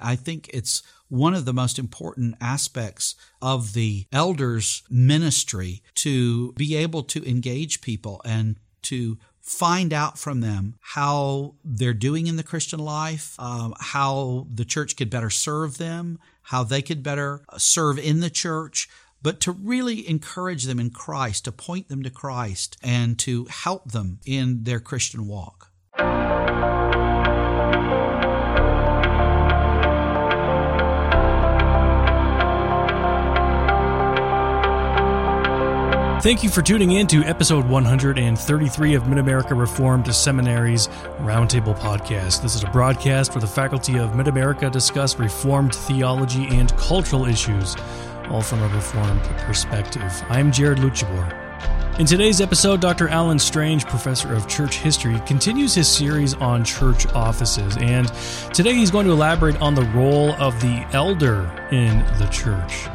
I think it's one of the most important aspects of the elders' ministry to be able to engage people and to find out from them how they're doing in the Christian life, how the church could better serve them, how they could better serve in the church, but to really encourage them in Christ, to point them to Christ, and to help them in their Christian walk. Thank you for tuning in to episode 133 of Mid-America Reformed Seminary's Roundtable Podcast. This is a broadcast where the faculty of Mid-America discuss Reformed theology and cultural issues, all from a Reformed perspective. I'm Jared Luchibor. In today's episode, Dr. Alan Strange, professor of church history, continues his series on church offices, and today he's going to elaborate on the role of the elder in the church.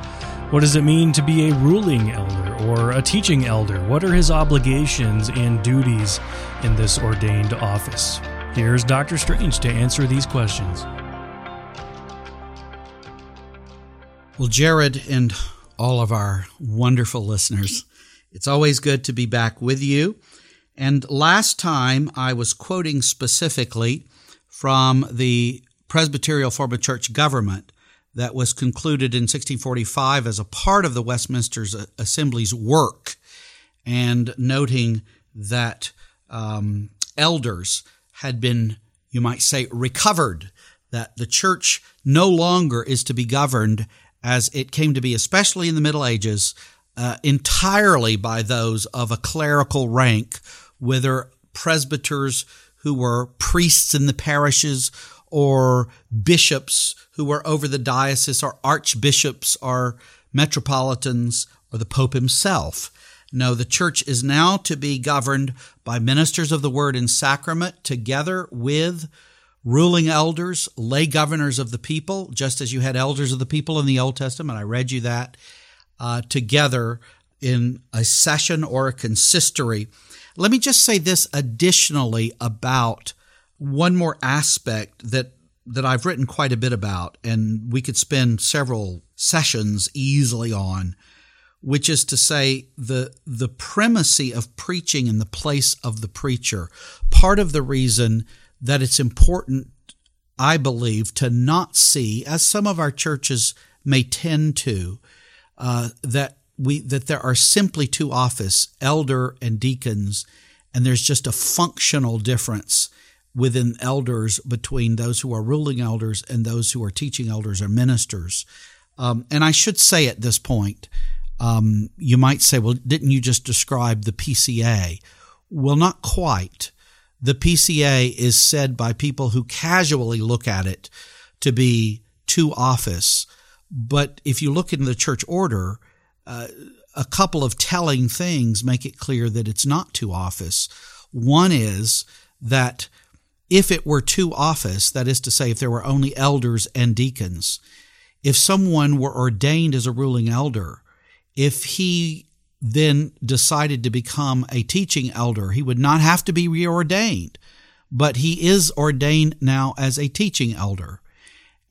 What does it mean to be a ruling elder or a teaching elder? What are his obligations and duties in this ordained office? Here's Dr. Strange to answer these questions. Well, Jared and all of our wonderful listeners, it's always good to be back with you. And last time I was quoting specifically from the Presbyterian Form of Church Government that was concluded in 1645 as a part of the Westminster Assembly's work, and noting that elders had been, you might say, recovered, that the church no longer is to be governed as it came to be, especially in the Middle Ages, entirely by those of a clerical rank, whether presbyters who were priests in the parishes or bishops who were over the diocese, or archbishops, or metropolitans, or the Pope himself. No, the church is now to be governed by ministers of the word and sacrament, together with ruling elders, lay governors of the people, just as you had elders of the people in the Old Testament. I read you that, together in a session or a consistory. Let me just say this additionally about one more aspect that I've written quite a bit about, and we could spend several sessions easily on, which is to say the primacy of preaching and the place of the preacher. Part of the reason that it's important, I believe, to not see, as some of our churches may tend to, that there are simply two offices, elder and deacons, and there's just a functional difference within elders between those who are ruling elders and those who are teaching elders or ministers. And I should say at this point, you might say, well, didn't you just describe the PCA? Well, not quite. The PCA is said by people who casually look at it to be two office. But if you look in the church order, a couple of telling things make it clear that it's not two office. One is that if it were two office, that is to say, if there were only elders and deacons, if someone were ordained as a ruling elder, if he then decided to become a teaching elder, he would not have to be reordained, but he is ordained now as a teaching elder.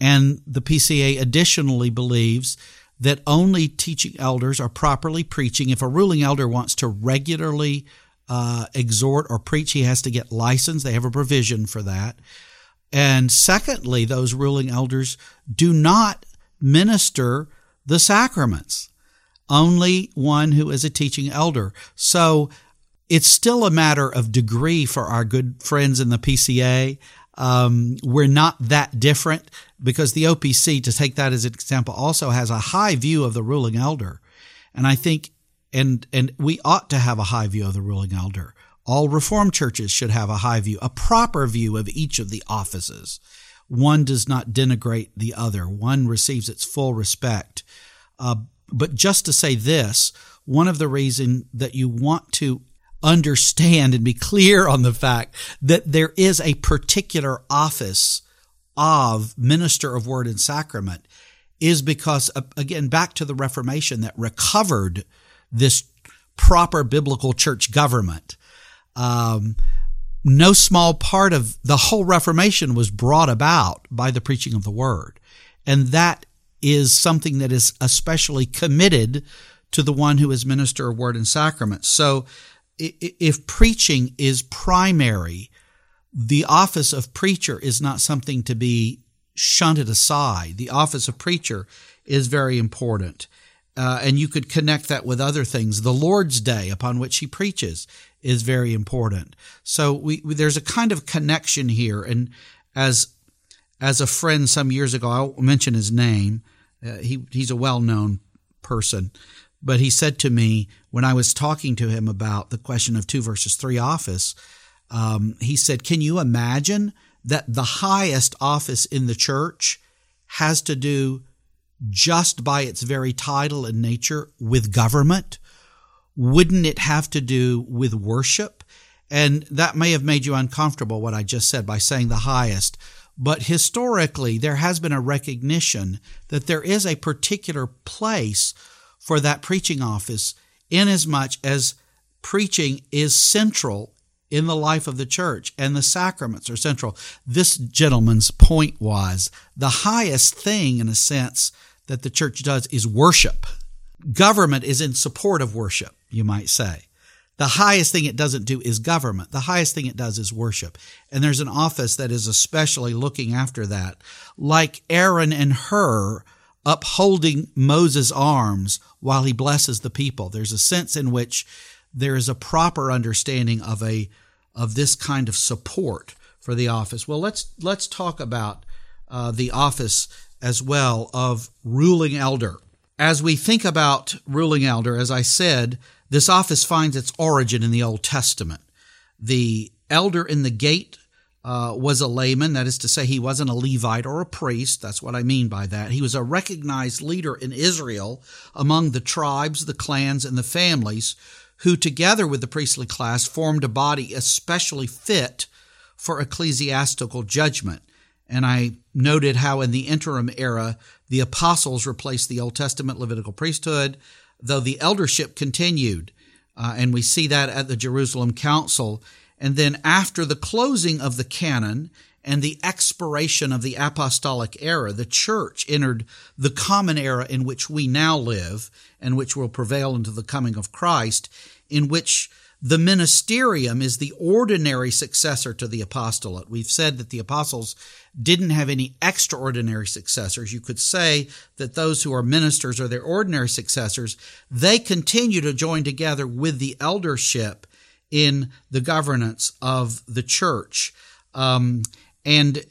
And the PCA additionally believes that only teaching elders are properly preaching. If a ruling elder wants to regularly exhort or preach, he has to get licensed. They have a provision for that. And secondly, those ruling elders do not minister the sacraments, only one who is a teaching elder. So it's still a matter of degree for our good friends in the PCA. We're not that different, because the OPC, to take that as an example, also has a high view of the ruling elder. And I think And we ought to have a high view of the ruling elder. All Reformed churches should have a high view, a proper view of each of the offices. One does not denigrate the other. One receives its full respect. But just to say this, one of the reasons that you want to understand and be clear on the fact that there is a particular office of minister of word and sacrament is because, again, back to the Reformation that recovered this proper biblical church government. no small part of the whole Reformation was brought about by the preaching of the Word. And that is something that is especially committed to the one who is minister of Word and Sacrament. So if preaching is primary, the office of preacher is not something to be shunted aside. The office of preacher is very important. And you could connect that with other things. The Lord's Day upon which he preaches is very important. So there's a kind of connection here. And as a friend some years ago, I won't mention his name, he's a well-known person, but he said to me when I was talking to him about the question of 2 versus 3 office, he said, can you imagine that the highest office in the church has to do just by its very title and nature with government? Wouldn't it have to do with worship? And that may have made you uncomfortable, what I just said, by saying the highest. But historically, there has been a recognition that there is a particular place for that preaching office, inasmuch as preaching is central in the life of the church, and the sacraments are central. This gentleman's point was the highest thing, in a sense, that the church does is worship. Government is in support of worship, you might say. The highest thing it doesn't do is government. The highest thing it does is worship. And there's an office that is especially looking after that. Like Aaron and Hur upholding Moses' arms while he blesses the people. There's a sense in which there is a proper understanding of this kind of support for the office. Well, let's talk about the office as well of ruling elder. As we think about ruling elder, as I said, this office finds its origin in the Old Testament. The elder in the gate was a layman, that is to say he wasn't a Levite or a priest. That's what I mean by that. He was a recognized leader in Israel among the tribes, the clans, and the families who, together with the priestly class, formed a body especially fit for ecclesiastical judgment. And I noted how in the interim era, the apostles replaced the Old Testament Levitical priesthood, though the eldership continued. And we see that at the Jerusalem Council. And then after the closing of the canon and the expiration of the apostolic era, the church entered the common era in which we now live and which will prevail until the coming of Christ, in which the ministerium is the ordinary successor to the apostolate. We've said that the apostles didn't have any extraordinary successors. You could say that those who are ministers are their ordinary successors. They continue to join together with the eldership in the governance of the church. And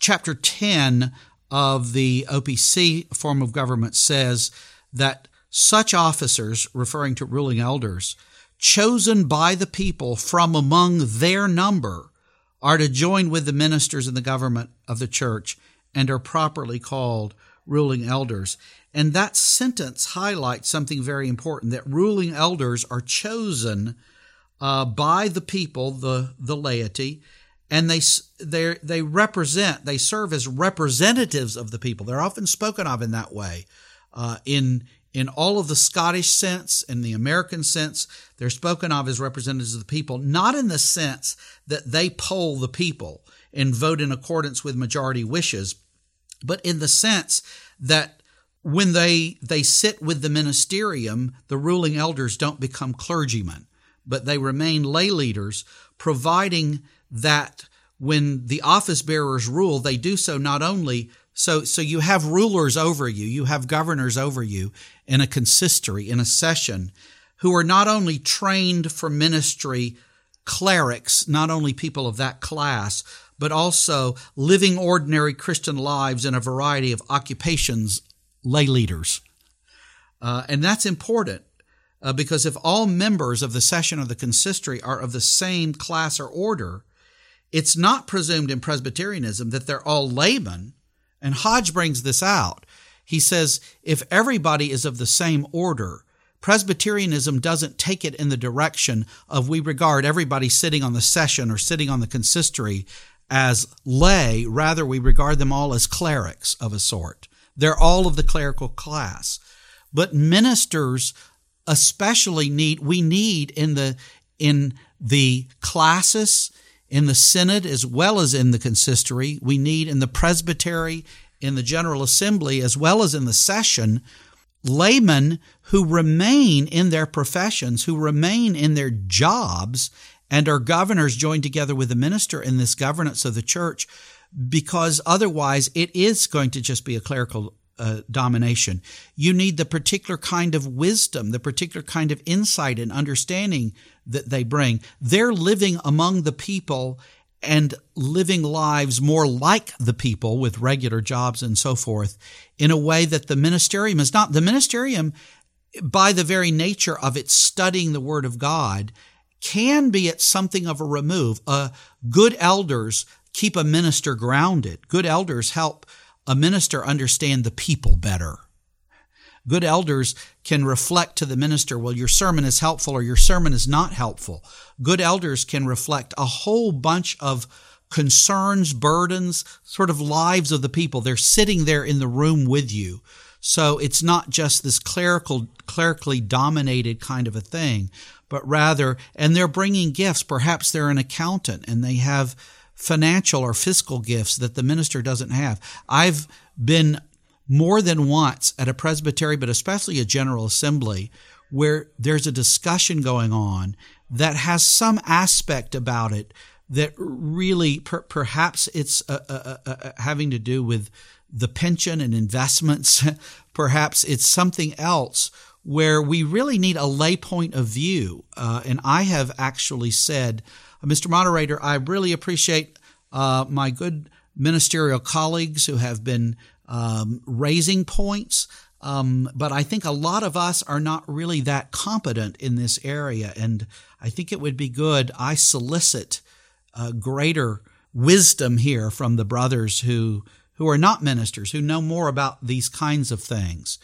chapter 10 of the OPC form of government says that such officers, referring to ruling elders, chosen by the people from among their number, are to join with the ministers in the government of the church and are properly called ruling elders. And that sentence highlights something very important, that ruling elders are chosen by the people, the laity, and they serve as representatives of the people. They're often spoken of in that way. In all of the Scottish sense and the American sense, they're spoken of as representatives of the people, not in the sense that they poll the people and vote in accordance with majority wishes, but in the sense that when they sit with the ministerium, the ruling elders don't become clergymen, but they remain lay leaders, providing that when the office bearers rule, they do so not only so you have rulers over you, you have governors over you in a consistory, in a session, who are not only trained for ministry clerics, not only people of that class, but also living ordinary Christian lives in a variety of occupations, lay leaders. And that's important. Because if all members of the session of the consistory are of the same class or order, it's not presumed in Presbyterianism that they're all laymen. And Hodge brings this out. He says, if everybody is of the same order, Presbyterianism doesn't take it in the direction of we regard everybody sitting on the session or sitting on the consistory as lay. Rather, we regard them all as clerics of a sort. They're all of the clerical class. But ministers especially we need in the classis in the synod as well as in the consistory. We need in the presbytery, in the general assembly, as well as in the session, laymen who remain in their professions, who remain in their jobs, and are governors joined together with the minister in this governance of the church, because otherwise it is going to just be a clerical domination. You need the particular kind of wisdom, the particular kind of insight and understanding that they bring. They're living among the people and living lives more like the people with regular jobs and so forth in a way that the ministerium is not. The ministerium, by the very nature of its studying the Word of God, can be at something of a remove. Good elders keep a minister grounded. Good elders help a minister understand the people better. Good elders can reflect to the minister, well, your sermon is helpful or your sermon is not helpful. Good elders can reflect a whole bunch of concerns, burdens, sort of lives of the people. They're sitting there in the room with you. So it's not just this clerically dominated kind of a thing, but rather, and they're bringing gifts. Perhaps they're an accountant and they have financial or fiscal gifts that the minister doesn't have. I've been more than once at a presbytery, but especially a general assembly, where there's a discussion going on that has some aspect about it that really perhaps it's having to do with the pension and investments. Perhaps it's something else where we really need a lay point of view. And I have actually said, Mr. Moderator, I really appreciate my good ministerial colleagues who have been raising points, but I think a lot of us are not really that competent in this area, and I think it would be good. I solicit greater wisdom here from the brothers who are not ministers, who know more about these kinds of things.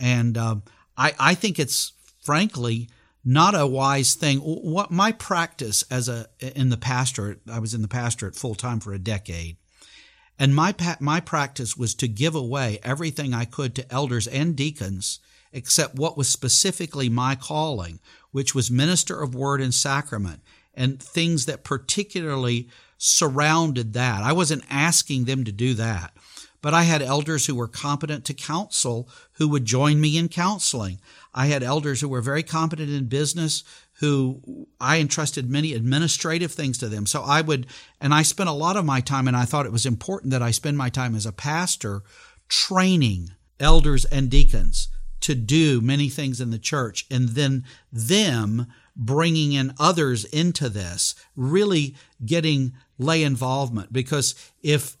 And I think it's frankly not a wise thing. What my practice in the pastorate, I was in the pastorate full time for a decade, and my practice was to give away everything I could to elders and deacons except what was specifically my calling, which was minister of word and sacrament, and things that particularly surrounded that. I wasn't asking them to do that, but I had elders who were competent to counsel who would join me in counseling. I had elders who were very competent in business who I entrusted many administrative things to them. So I spent a lot of my time, and I thought it was important that I spend my time as a pastor training elders and deacons to do many things in the church, and then them bringing in others into this, really getting lay involvement. Because if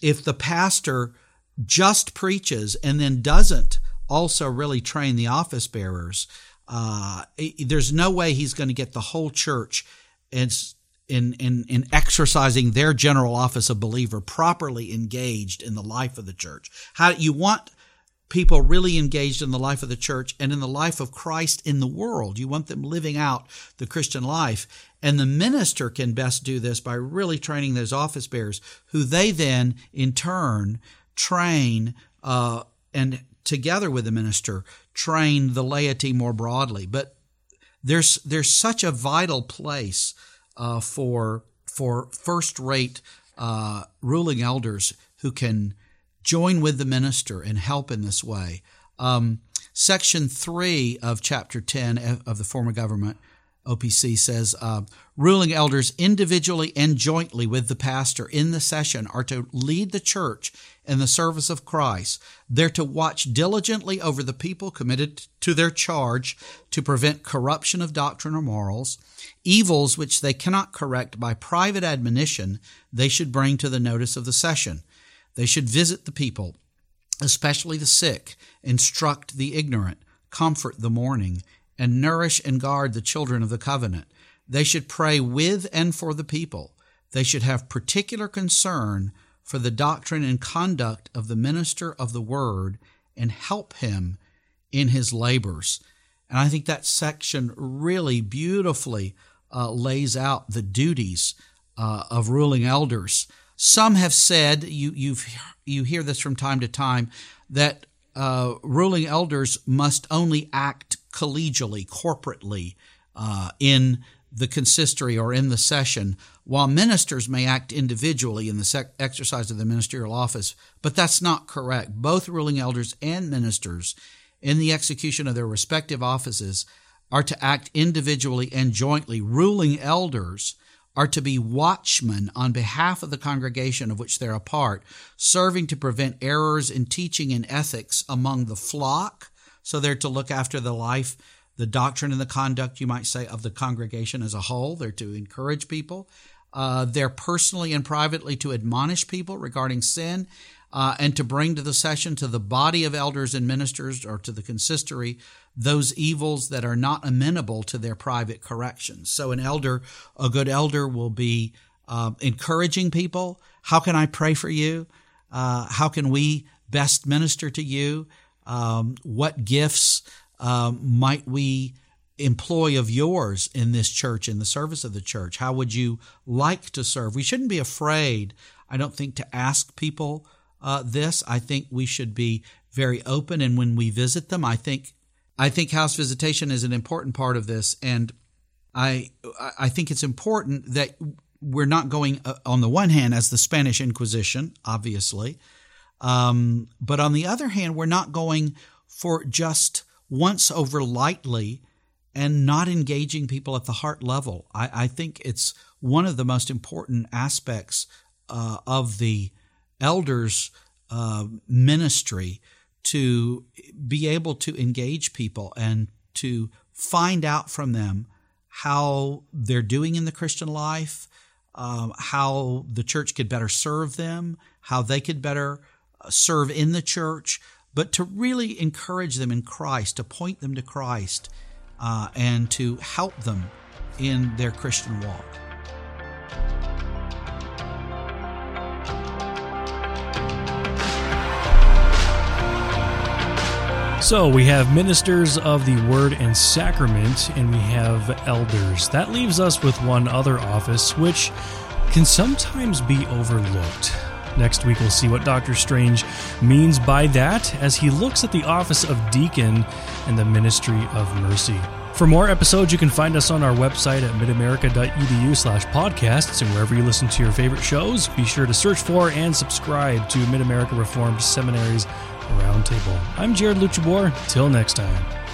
the pastor just preaches and then doesn't also really train the office bearers, there's no way he's going to get the whole church in exercising their general office of believer properly engaged in the life of the church. How you want people really engaged in the life of the church and in the life of Christ in the world. You want them living out the Christian life. And the minister can best do this by really training those office bearers, who they then, in turn, train and together with the minister, train the laity more broadly. But there's such a vital place for first-rate ruling elders who can join with the minister and help in this way. Section 3 of Chapter 10 of the Form of Government, OPC, says, ruling elders individually and jointly with the pastor in the session are to lead the church in the service of Christ. They're to watch diligently over the people committed to their charge to prevent corruption of doctrine or morals. Evils which they cannot correct by private admonition, they should bring to the notice of the session. They should visit the people, especially the sick, instruct the ignorant, comfort the mourning, and nourish and guard the children of the covenant. They should pray with and for the people. They should have particular concern for the doctrine and conduct of the minister of the word and help him in his labors. And I think that section really beautifully lays out the duties of ruling elders. Some have said, you hear this from time to time, that ruling elders must only act collegially, corporately, in the consistory or in the session, while ministers may act individually in the exercise of the ministerial office, but that's not correct. Both ruling elders and ministers in the execution of their respective offices are to act individually and jointly. Ruling elders are to be watchmen on behalf of the congregation of which they're a part, serving to prevent errors in teaching and ethics among the flock. So they're to look after the life, the doctrine, and the conduct, you might say, of the congregation as a whole. They're to encourage people. They're personally and privately to admonish people regarding sin, and to bring to the session, to the body of elders and ministers, or to the consistory, those evils that are not amenable to their private corrections. So an elder, a good elder, will be encouraging people. How can I pray for you? How can we best minister to you? What gifts might we employ of yours in this church, in the service of the church? How would you like to serve? We shouldn't be afraid, I don't think, to ask people this. I think we should be very open, and when we visit them, I think house visitation is an important part of this, and I think it's important that we're not going, on the one hand, as the Spanish Inquisition, obviously, but on the other hand, we're not going for just once over lightly and not engaging people at the heart level. I think it's one of the most important aspects of the elders' ministry, to be able to engage people and to find out from them how they're doing in the Christian life, how the church could better serve them, how they could better serve in the church, but to really encourage them in Christ, to point them to Christ, and to help them in their Christian walk. So we have ministers of the Word and Sacrament, and we have elders. That leaves us with one other office, which can sometimes be overlooked. Next week, we'll see what Dr. Strange means by that as he looks at the office of deacon and the ministry of mercy. For more episodes, you can find us on our website at midamerica.edu/podcasts, and wherever you listen to your favorite shows, be sure to search for and subscribe to Mid-America Reformed Seminary's Roundtable. I'm Jared Luchibor. Till next time.